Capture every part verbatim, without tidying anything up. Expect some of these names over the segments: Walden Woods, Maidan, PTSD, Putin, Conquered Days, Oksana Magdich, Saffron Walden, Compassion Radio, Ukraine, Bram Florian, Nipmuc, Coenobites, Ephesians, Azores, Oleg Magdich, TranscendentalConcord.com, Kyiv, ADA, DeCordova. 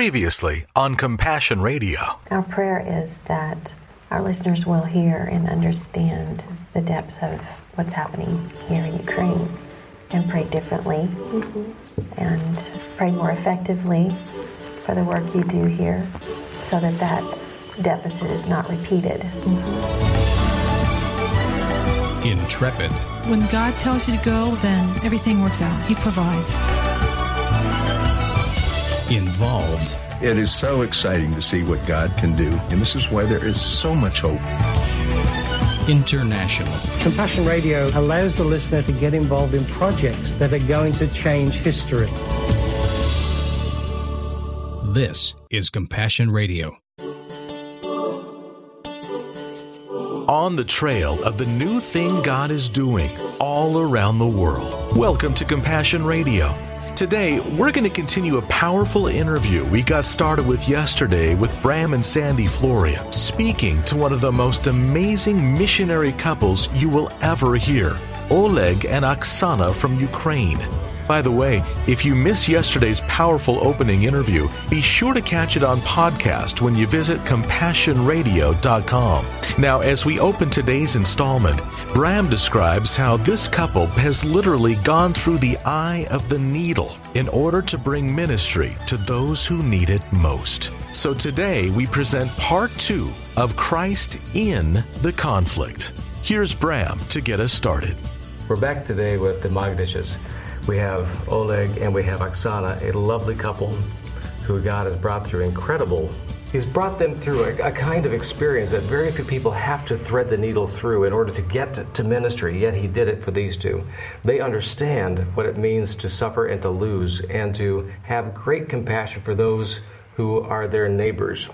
Previously on Compassion Radio. Our prayer is that our listeners will hear and understand the depth of what's happening here in Ukraine and pray differently mm-hmm. and pray more effectively for the work you do here so that that deficit is not repeated. Mm-hmm. Intrepid. When God tells you to go, then everything works out. He provides. Involved. It is so exciting to see what God can do, and this is why there is so much hope. International. Compassion Radio allows the listener to get involved in projects that are going to change history. This is Compassion Radio. On the trail of the new thing God is doing all around the world. Welcome to Compassion Radio. Today, we're going to continue a powerful interview we got started with yesterday with Bram and Sandy Florian, speaking to one of the most amazing missionary couples you will ever hear, Oleg and Oksana from Ukraine. By the way, if you missed yesterday's powerful opening interview, be sure to catch it on podcast when you visit compassion radio dot com. Now, as we open today's installment, Bram describes how this couple has literally gone through the eye of the needle in order to bring ministry to those who need it most. So today, we present part two of Christ in the Conflict. Here's Bram to get us started. We're back today with the Magdiches. We have Oleg and we have Oksana, a lovely couple who God has brought through incredible. He's brought them through a, a kind of experience that very few people have to thread the needle through in order to get to, to ministry, yet he did it for these two. They understand what it means to suffer and to lose and to have great compassion for those who are their neighbors.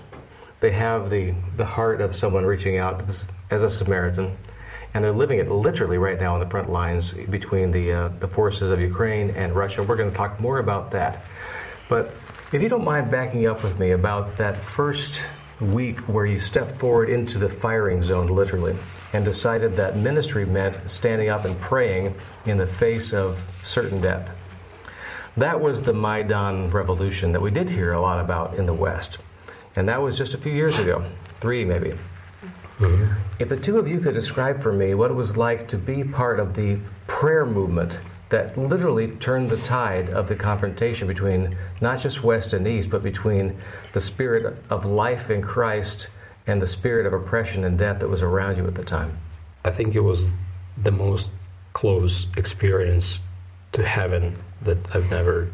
They have the, the heart of someone reaching out as a Samaritan. And they're living it literally right now on the front lines between the uh, the forces of Ukraine and Russia. We're going to talk more about that. But if you don't mind backing up with me about that first week where you stepped forward into the firing zone literally and decided that ministry meant standing up and praying in the face of certain death. That was the Maidan revolution that we did hear a lot about in the West. And that was just a few years ago, three maybe. Mm-hmm. If the two of you could describe for me what it was like to be part of the prayer movement that literally turned the tide of the confrontation between not just West and East, but between the spirit of life in Christ and the spirit of oppression and death that was around you at the time. I think it was the most close experience to heaven that I've never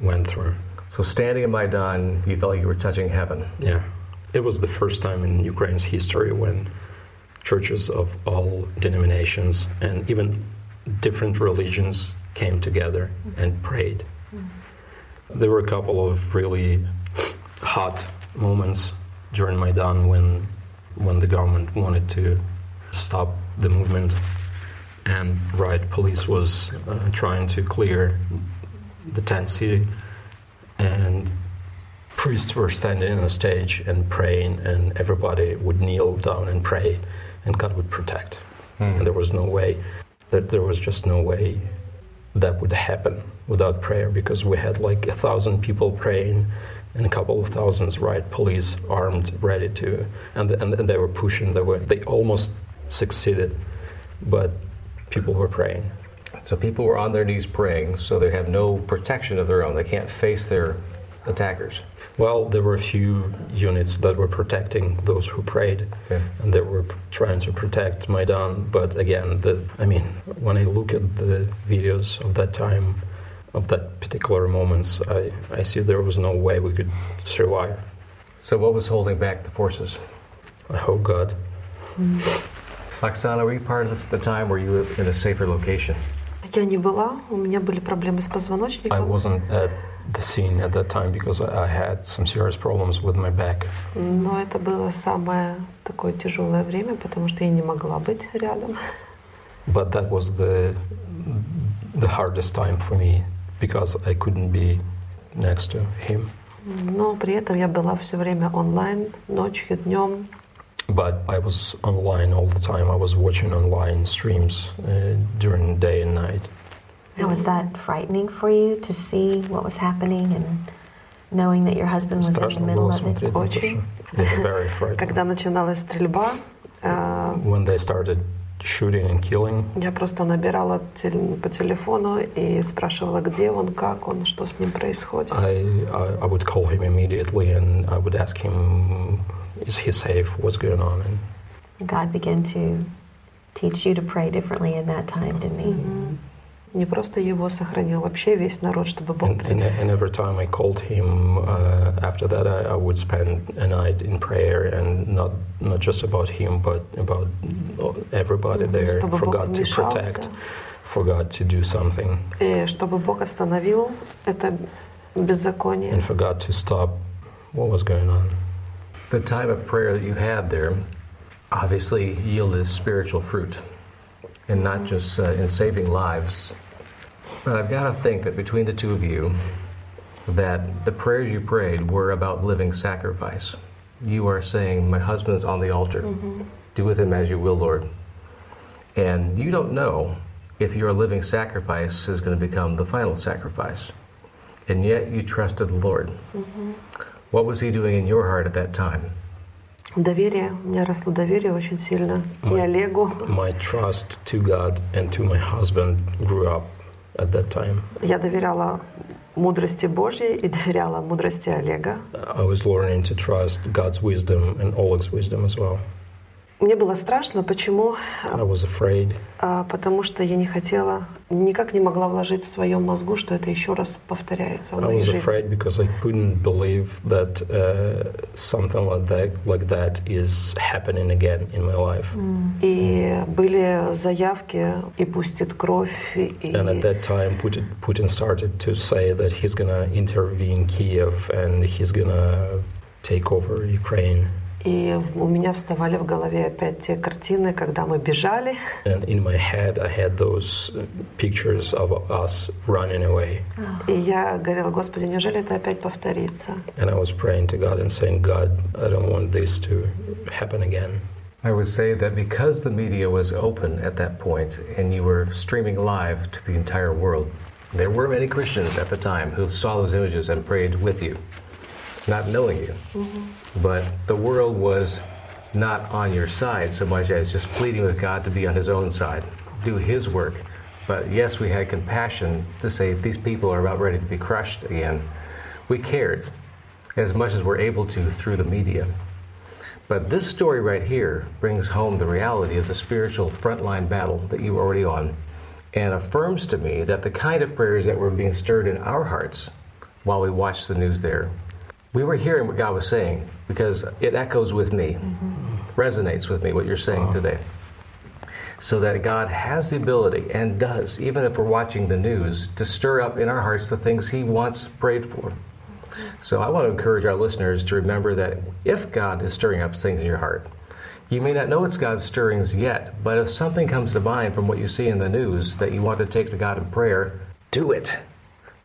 went through. So standing in Maidan, you felt like you were touching heaven. Yeah. It was the first time in Ukraine's history when churches of all denominations and even different religions came together and prayed. There were a couple of really hot moments during Maidan when when the government wanted to stop the movement, and riot police was uh, trying to clear the tent city, and priests were standing on the stage and praying, and everybody would kneel down and pray, and God would protect. Mm. And there was no way, that there was just no way that would happen without prayer, because we had like a thousand people praying, and a couple of thousands riot police armed, ready to, and and, and they were pushing. They were they almost succeeded, but people were praying. So people were on their knees praying, so they have no protection of their own. They can't face their attackers? Well, there were a few units that were protecting those who prayed, okay. and they were p- trying to protect Maidan. But again, the, I mean, when I look at the videos of that time, of that particular moments, I, I see there was no way we could survive. So what was holding back the forces? I hope God. Mm. Oksana, were you part of the time where you lived in a safer location? I wasn't at the scene at that time because I had some serious problems with my back. Но это было самое такое тяжелое время, потому что я не могла быть рядом. But that was the the hardest time for me because I couldn't be next to him. Но при этом я была все время онлайн, ночью, днем. But I was online all the time. I was watching online streams uh, during day and night. Now, was that frightening for you to see what was happening and knowing that your husband was in the middle of it? Очень. Very frightening. Когда начиналась стрельба, when they started shooting and killing, я просто набирала по телефону и спрашивала, где он, как он, что с ним происходит. I, I, I would call him immediately and I would ask him, is he safe? What's going on? And God began to teach you to pray differently in that time, didn't he? Mm-hmm. Не просто его сохранил, вообще весь народ, чтобы Бог. And, and, and every time I called him, uh, after that, I, I would spend a night in prayer, and not not just about him, but about everybody there, чтобы for Бог God вмешался. To protect, for God to do something. И чтобы Бог остановил это беззаконие. And for God to stop what was going on. The time of prayer that you had there obviously yielded spiritual fruit. And not just uh, in saving lives, but I've got to think that between the two of you, that the prayers you prayed were about living sacrifice. You are saying, my husband's on the altar. Mm-hmm. Do with him as you will, Lord. And you don't know if your living sacrifice is going to become the final sacrifice. And yet you trusted the Lord. Mm-hmm. What was he doing in your heart at that time? Доверие. У меня росло доверие очень сильно. И Олегу. My trust to God and to my husband grew up at that time. Я доверяла мудрости Божьей и доверяла мудрости Олега. I was learning to trust God's wisdom and Oleg's wisdom as well. Мне было страшно, почему? I was afraid. Потому что я не хотела, никак не могла вложить в своем мозгу, что это еще раз повторяется в моей жизни. I was afraid because I couldn't believe that uh, something like that, like that is happening again in my life. И были заявки, и пустит кровь. And at that time, Putin started to say that he's gonna intervene Kyiv and he's gonna take over Ukraine. И у меня вставали в голове опять те картины, когда мы бежали. And in my head I had those pictures of us running away. И я говорила, Господи, неужели это опять повторится? And I was praying to God and saying, God, I don't want this to happen again. I would say that because the media was open at that point and you were streaming live to the entire world, there were many Christians at the time who saw those images and prayed with you. Not knowing you, mm-hmm. but the world was not on your side so much as just pleading with God to be on his own side, do his work. But yes, we had compassion to say these people are about ready to be crushed again. We cared as much as we're able to through the media. But this story right here brings home the reality of the spiritual frontline battle that you were already on and affirms to me that the kind of prayers that were being stirred in our hearts while we watched the news there, we were hearing what God was saying because it echoes with me, mm-hmm. resonates with me, what you're saying wow. today. So that God has the ability and does, even if we're watching the news, to stir up in our hearts the things he wants prayed for. So I want to encourage our listeners to remember that if God is stirring up things in your heart, you may not know it's God's stirrings yet, but if something comes to mind from what you see in the news that you want to take to God in prayer, do it.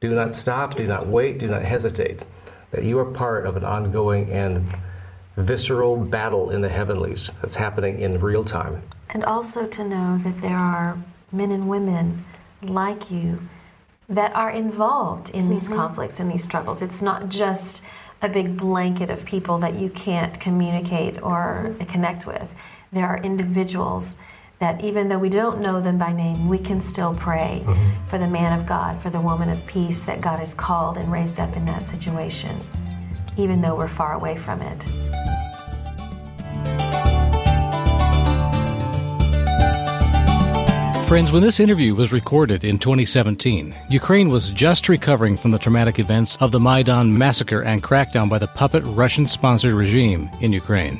Do not stop, do not wait, do not hesitate. That you are part of an ongoing and visceral battle in the heavenlies that's happening in real time. And also to know that there are men and women like you that are involved in mm-hmm. these conflicts and these struggles. It's not just a big blanket of people that you can't communicate or mm-hmm. connect with. There are individuals that even though we don't know them by name, we can still pray mm-hmm. for the man of God, for the woman of peace that God has called and raised up in that situation, even though we're far away from it. Friends, when this interview was recorded in twenty seventeen, Ukraine was just recovering from the traumatic events of the Maidan massacre and crackdown by the puppet Russian-sponsored regime in Ukraine.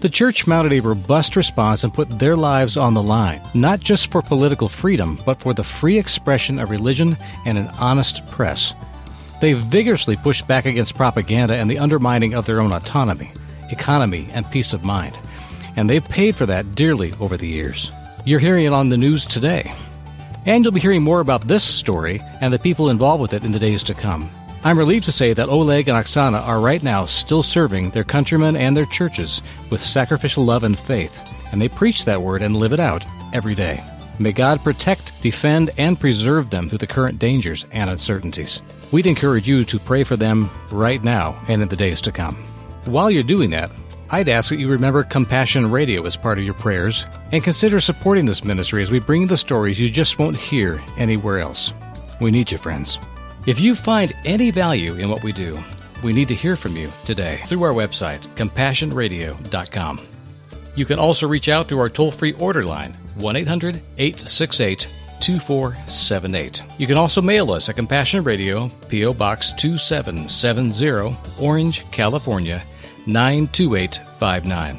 The church mounted a robust response and put their lives on the line, not just for political freedom, but for the free expression of religion and an honest press. They vigorously pushed back against propaganda and the undermining of their own autonomy, economy, and peace of mind. And they've paid for that dearly over the years. You're hearing it on the news today. And you'll be hearing more about this story and the people involved with it in the days to come. I'm relieved to say that Oleg and Oksana are right now still serving their countrymen and their churches with sacrificial love and faith, and they preach that word and live it out every day. May God protect, defend, and preserve them through the current dangers and uncertainties. We'd encourage you to pray for them right now and in the days to come. While you're doing that, I'd ask that you remember Compassion Radio as part of your prayers and consider supporting this ministry as we bring the stories you just won't hear anywhere else. We need you, friends. If you find any value in what we do, we need to hear from you today through our website, compassion radio dot com. You can also reach out through our toll-free order line, one eight hundred eight six eight two four seven eight. You can also mail us at Compassion Radio, P O. Box two seven seven zero, Orange, California, nine two eight five nine.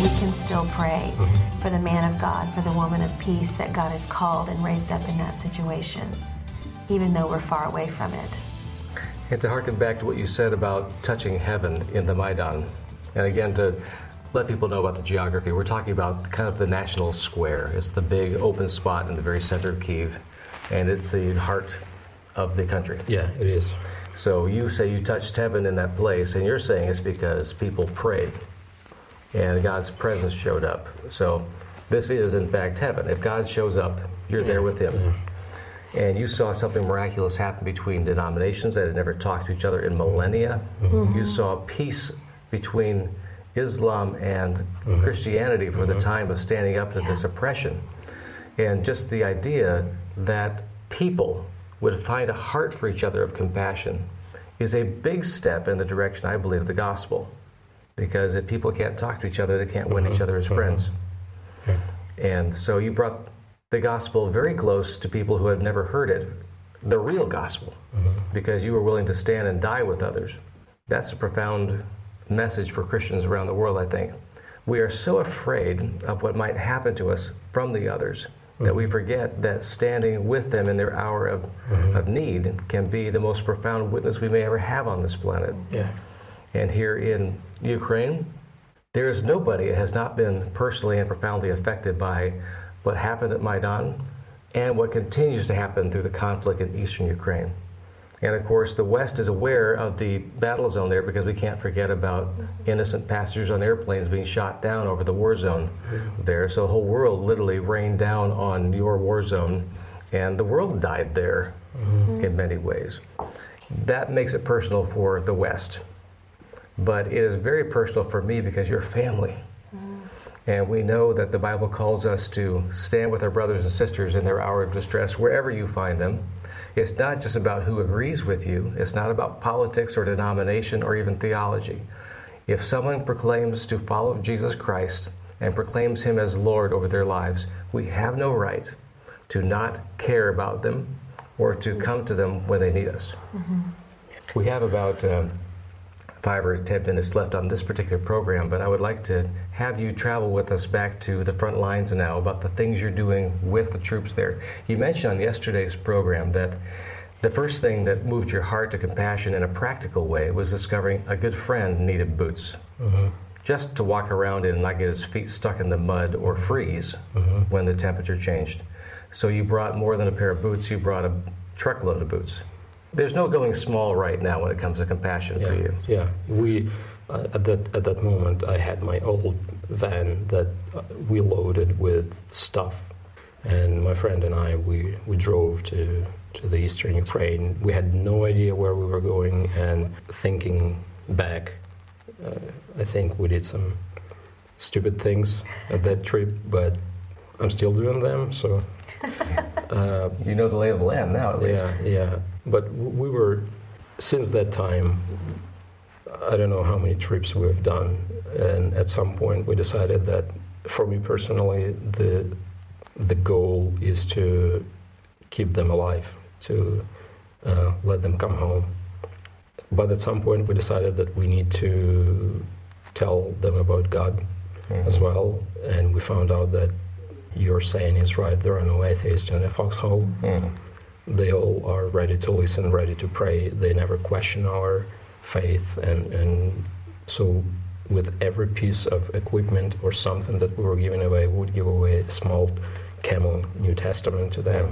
We can still pray for the man of God, for the woman of peace that God has called and raised up in that situation, even though we're far away from it. And to harken back to what you said about touching heaven in the Maidan, and again to let people know about the geography, we're talking about kind of the national square. It's the big open spot in the very center of Kyiv, and it's the heart of the country. Yeah, it is. So you say you touched heaven in that place, and you're saying it's because people prayed, and God's presence showed up. So this is, in fact, heaven. If God shows up, you're there with Him. Mm-hmm. And you saw something miraculous happen between denominations that had never talked to each other in millennia. Mm-hmm. You saw peace between Islam and mm-hmm. Christianity for mm-hmm. the time of standing up to yeah. this oppression. And just the idea that people would find a heart for each other of compassion is a big step in the direction, I believe, of the gospel. Because if people can't talk to each other, they can't mm-hmm. win each other as mm-hmm. friends. Okay. And so you brought the gospel very close to people who have never heard it, the real gospel, mm-hmm. because you were willing to stand and die with others. That's a profound message for Christians around the world, I think. We are so afraid of what might happen to us from the others mm-hmm. that we forget that standing with them in their hour of, mm-hmm. of need can be the most profound witness we may ever have on this planet. Yeah. And here in Ukraine, there is nobody that has not been personally and profoundly affected by what happened at Maidan, and what continues to happen through the conflict in eastern Ukraine. And of course, the West is aware of the battle zone there because we can't forget about innocent passengers on airplanes being shot down over the war zone there. So the whole world literally rained down on your war zone, and the world died there mm-hmm. in many ways. That makes it personal for the West. But it is very personal for me because you're family. And we know that the Bible calls us to stand with our brothers and sisters in their hour of distress, wherever you find them. It's not just about who agrees with you. It's not about politics or denomination or even theology. If someone proclaims to follow Jesus Christ and proclaims Him as Lord over their lives, we have no right to not care about them or to come to them when they need us. Mm-hmm. We have about Um, five or ten minutes left on this particular program, but I would like to have you travel with us back to the front lines now about the things you're doing with the troops there. You mentioned on yesterday's program that the first thing that moved your heart to compassion in a practical way was discovering a good friend needed boots. Mm-hmm. Just to walk around in and not get his feet stuck in the mud or freeze mm-hmm. when the temperature changed. So you brought more than a pair of boots, you brought a truckload of boots. There's no going small right now when it comes to compassion yeah, for you. Yeah, we uh, at that at that moment I had my old van that uh, we loaded with stuff, and my friend and I we, we drove to to the eastern Ukraine. We had no idea where we were going, and thinking back, uh, I think we did some stupid things at that trip, but I'm still doing them. So uh, you know the lay of the land now, at least. Yeah, yeah. But we were, since that time, I don't know how many trips we've done, and at some point we decided that, for me personally, the the goal is to keep them alive, to uh, let them come home. But at some point we decided that we need to tell them about God mm-hmm. as well, and we found out that your saying is right, there are no atheists in a foxhole. Mm-hmm. They all are ready to listen, ready to pray. They never question our faith. And, and so with every piece of equipment or something that we were giving away, we would give away a small camel New Testament to them.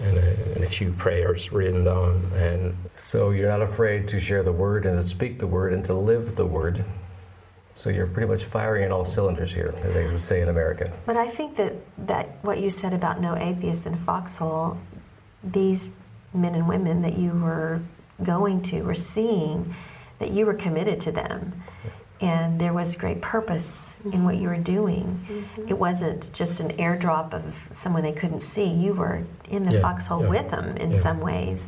and a, and a few prayers written down. And so you're not afraid to share the word and to speak the word and to live the word. So you're pretty much firing at all cylinders here, as they would say in America. But I think that, that what you said about no atheists in Foxhole, these men and women that you were going to were seeing that you were committed to them. And there was great purpose mm-hmm. in what you were doing. Mm-hmm. It wasn't just an airdrop of someone they couldn't see. You were in the yeah, foxhole yeah, with them in yeah. some ways.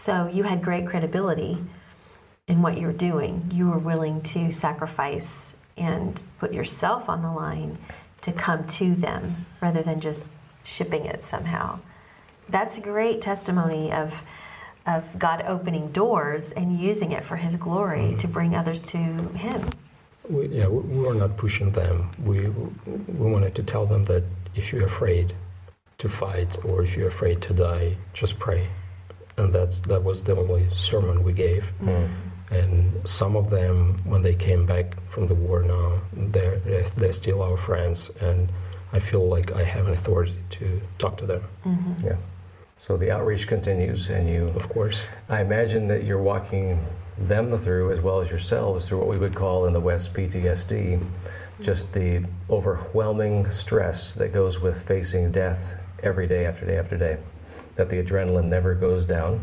So you had great credibility in what you were doing. You were willing to sacrifice and put yourself on the line to come to them rather than just shipping it somehow. That's a great testimony of of God opening doors and using it for His glory mm-hmm. to bring others to Him. We, yeah, we, we were not pushing them. We we wanted to tell them that if you're afraid to fight or if you're afraid to die, just pray. And that's that was the only sermon we gave. Mm-hmm. And some of them, when they came back from the war now, they're, they're still our friends. And I feel like I have an authority to talk to them. Mm-hmm. Yeah. So the outreach continues, and you... Of course. I imagine that you're walking them through, as well as yourselves, through what we would call in the West P T S D, just the overwhelming stress that goes with facing death every day after day after day, that the adrenaline never goes down,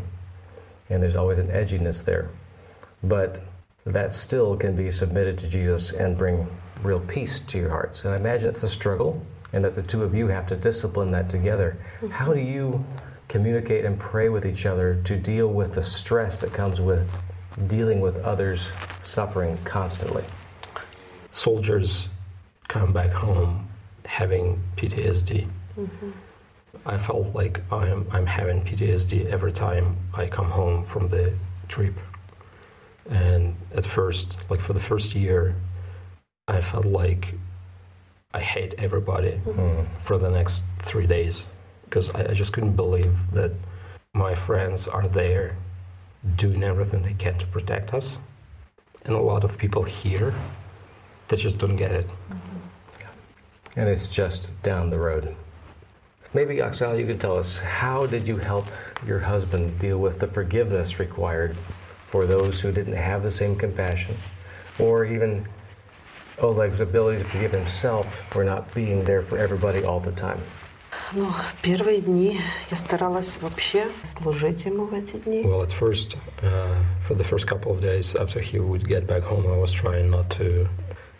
and there's always an edginess there. But that still can be submitted to Jesus and bring real peace to your hearts. And I imagine it's a struggle, and that the two of you have to discipline that together. How do you communicate and pray with each other to deal with the stress that comes with dealing with others suffering constantly? Soldiers come back home having P T S D. Mm-hmm. I felt like I'm I'm having P T S D every time I come home from the trip. And at first, like for the first year, I felt like I hate everybody mm-hmm. for the next three days. Because I, I just couldn't believe that my friends are there doing everything they can to protect us. And a lot of people here that just don't get it. Mm-hmm. And it's just down the road. Maybe, Oksana, you could tell us, how did you help your husband deal with the forgiveness required for those who didn't have the same compassion, or even Oleg's ability to forgive himself for not being there for everybody all the time? Well, at first, uh, for the first couple of days after he would get back home, I was trying not to,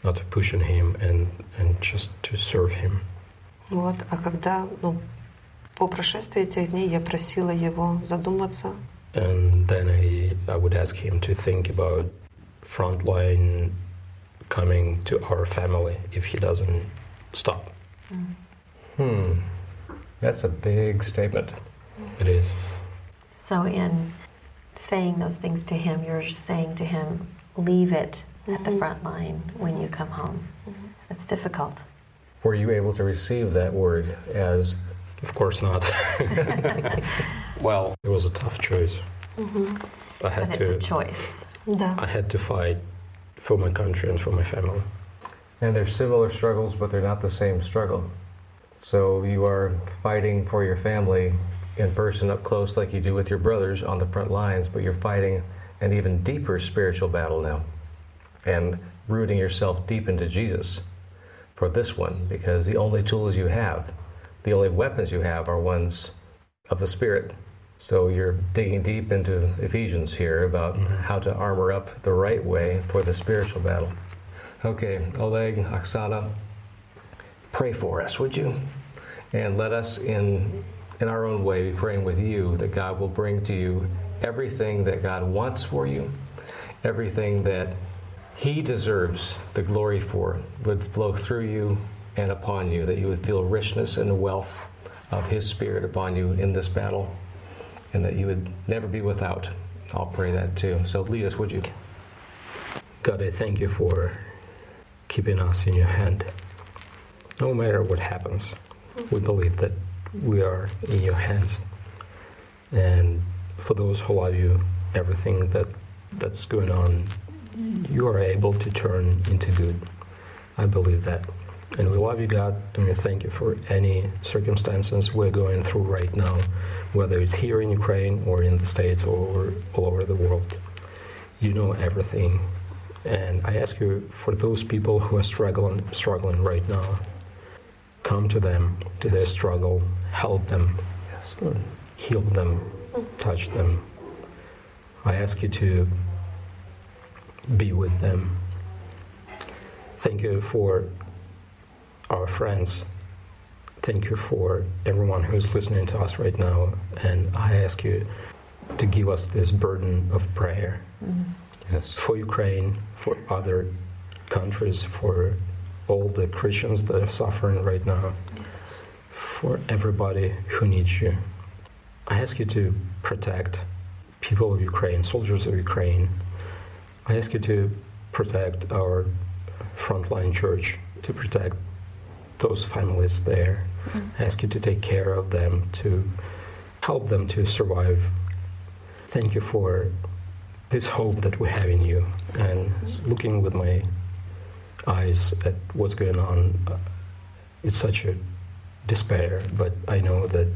not to push on him and, and just to serve him. Вот, а когда, ну, по прошествии этих дней я просила его задуматься. And then I, I would ask him to think about frontline coming to our family if he doesn't stop. Mm. Hmm. That's a big statement. It is. So in saying those things to him, you're saying to him, leave it mm-hmm. at the front line when you come home. Mm-hmm. That's difficult. Were you able to receive that word as... Of course not. Well, it was a tough choice. Mm-hmm. I had but it's to, a choice. I had to fight for my country and for my family. And they're similar struggles, but they're not the same struggle. So you are fighting for your family in person up close like you do with your brothers on the front lines, but you're fighting an even deeper spiritual battle now and rooting yourself deep into Jesus for this one, because the only tools you have, the only weapons you have are ones of the Spirit. So you're digging deep into Ephesians here about mm-hmm. how to armor up the right way for the spiritual battle. Okay, Oleg, Oksana, pray for us, would you? And let us, in in our own way, be praying with you that God will bring to you everything that God wants for you, everything that He deserves the glory for would flow through you and upon you, that you would feel richness and wealth of His Spirit upon you in this battle, and that you would never be without. I'll pray that too. So lead us, would you? God, I thank you for keeping us in your hand. No matter what happens, we believe that we are in your hands. And for those who love you, everything that, that's going on, you are able to turn into good. I believe that. And we love you, God, and we thank you for any circumstances we're going through right now, whether it's here in Ukraine or in the States or all over the world. You know everything. And I ask you, for those people who are struggling, struggling right now, come to them, to their struggle, help them, heal them, touch them. I ask you to be with them. Thank you for our friends. Thank you for everyone who's listening to us right now. And I ask you to give us this burden of prayer. Mm-hmm. Yes. For Ukraine, for other countries, for all the Christians that are suffering right now, for everybody who needs you. I ask you to protect people of Ukraine, soldiers of Ukraine. I ask you to protect our frontline church, to protect those families there. Mm-hmm. I ask you to take care of them, to help them to survive. Thank you for this hope that we have in you. And looking with my eyes at what's going on, it's such a despair, but I know that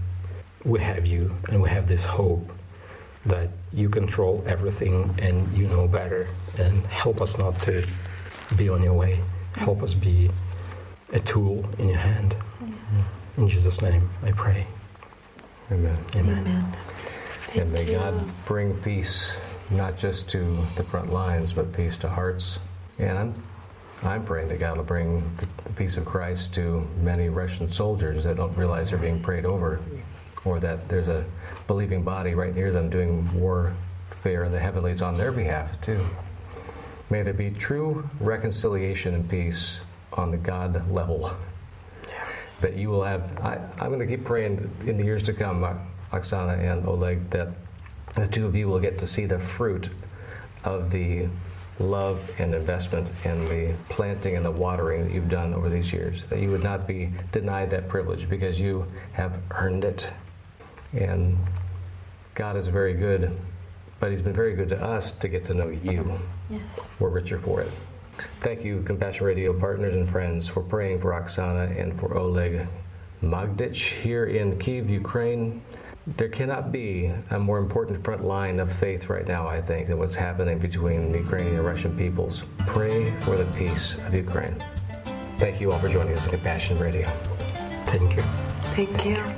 we have you and we have this hope that you control everything and you know better. And help us not to be on your way. Help us be a tool in your hand. In Jesus' name I pray. Amen. Amen. Amen. And may God bring peace, not just to the front lines, but peace to hearts. And I'm, I'm praying that God will bring the peace of Christ to many Russian soldiers that don't realize they're being prayed over, or that there's a believing body right near them doing warfare in the heavenlies on their behalf, too. May there be true reconciliation and peace on the God level. Yeah. That you will have... I, I'm going to keep praying in the years to come, Oksana and Oleg, that the two of you will get to see the fruit of the love and investment and the planting and the watering that you've done over these years, that you would not be denied that privilege because you have earned it. And God is very good, but he's been very good to us to get to know you. Yes. We're richer for it. Thank you, Compassion Radio partners and friends, for praying for Oksana and for Oleg Magdich here in Kyiv, Ukraine. There cannot be a more important front line of faith right now, I think, than what's happening between the Ukrainian and Russian peoples. Pray for the peace of Ukraine. Thank you all for joining us on Compassion Radio. Thank you. Take care.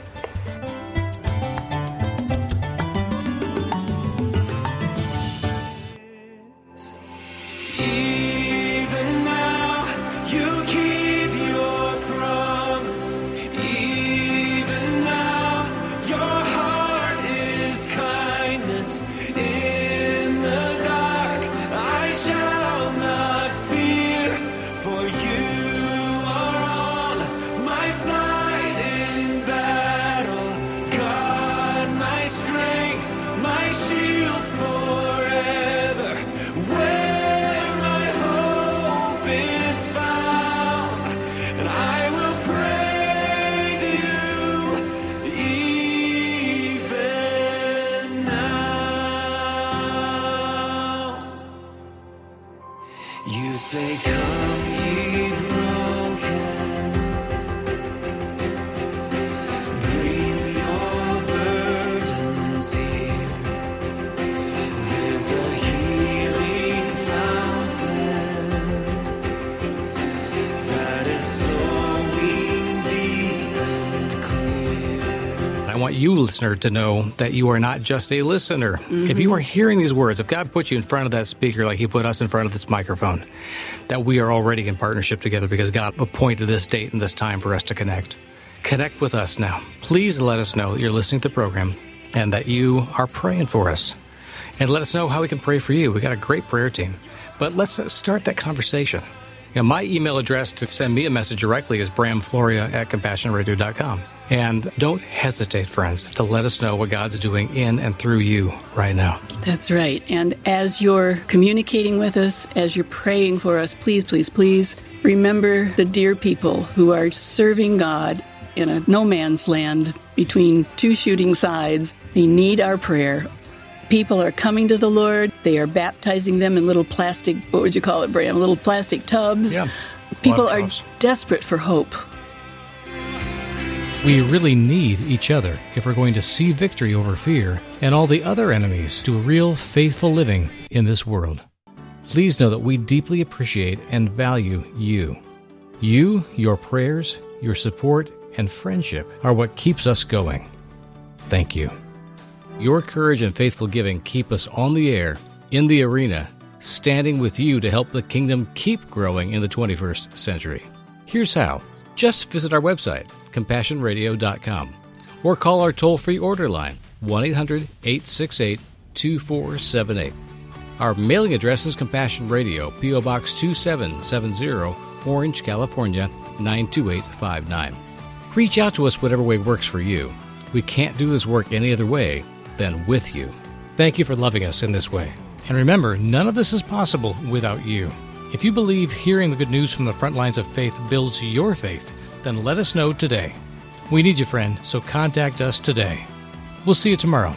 You, listener, to know that you are not just a listener. Mm-hmm. If you are hearing these words, if God put you in front of that speaker like he put us in front of this microphone, that we are already in partnership together because God appointed this date and this time for us to connect. Connect with us now. Please let us know that you're listening to the program and that you are praying for us. And let us know how we can pray for you. We got a great prayer team. But let's start that conversation. You know, my email address to send me a message directly is bram floria at compassion radio dot com. And don't hesitate, friends, to let us know what God's doing in and through you right now. That's right. And as you're communicating with us, as you're praying for us, please, please, please remember the dear people who are serving God in a no man's land between two shooting sides. They need our prayer. People are coming to the Lord. They are baptizing them in little plastic, what would you call it, Bram? Little plastic tubs. Yeah. People are desperate for hope. We really need each other if we're going to see victory over fear and all the other enemies to a real faithful living in this world. Please know that we deeply appreciate and value you. You, your prayers, your support, and friendship are what keeps us going. Thank you. Your courage and faithful giving keep us on the air, in the arena, standing with you to help the kingdom keep growing in the twenty-first century. Here's how. Just visit our website, compassion radio dot com, or call our toll-free order line, one eight hundred eight six eight two four seven eight. Our mailing address is Compassion Radio, P O. Box two seven seven zero, Orange, California, nine two eight five nine. Reach out to us whatever way works for you. We can't do this work any other way than with you. Thank you for loving us in this way. And remember, none of this is possible without you. If you believe hearing the good news from the front lines of faith builds your faith, then let us know today. We need you, friend, so contact us today. We'll see you tomorrow.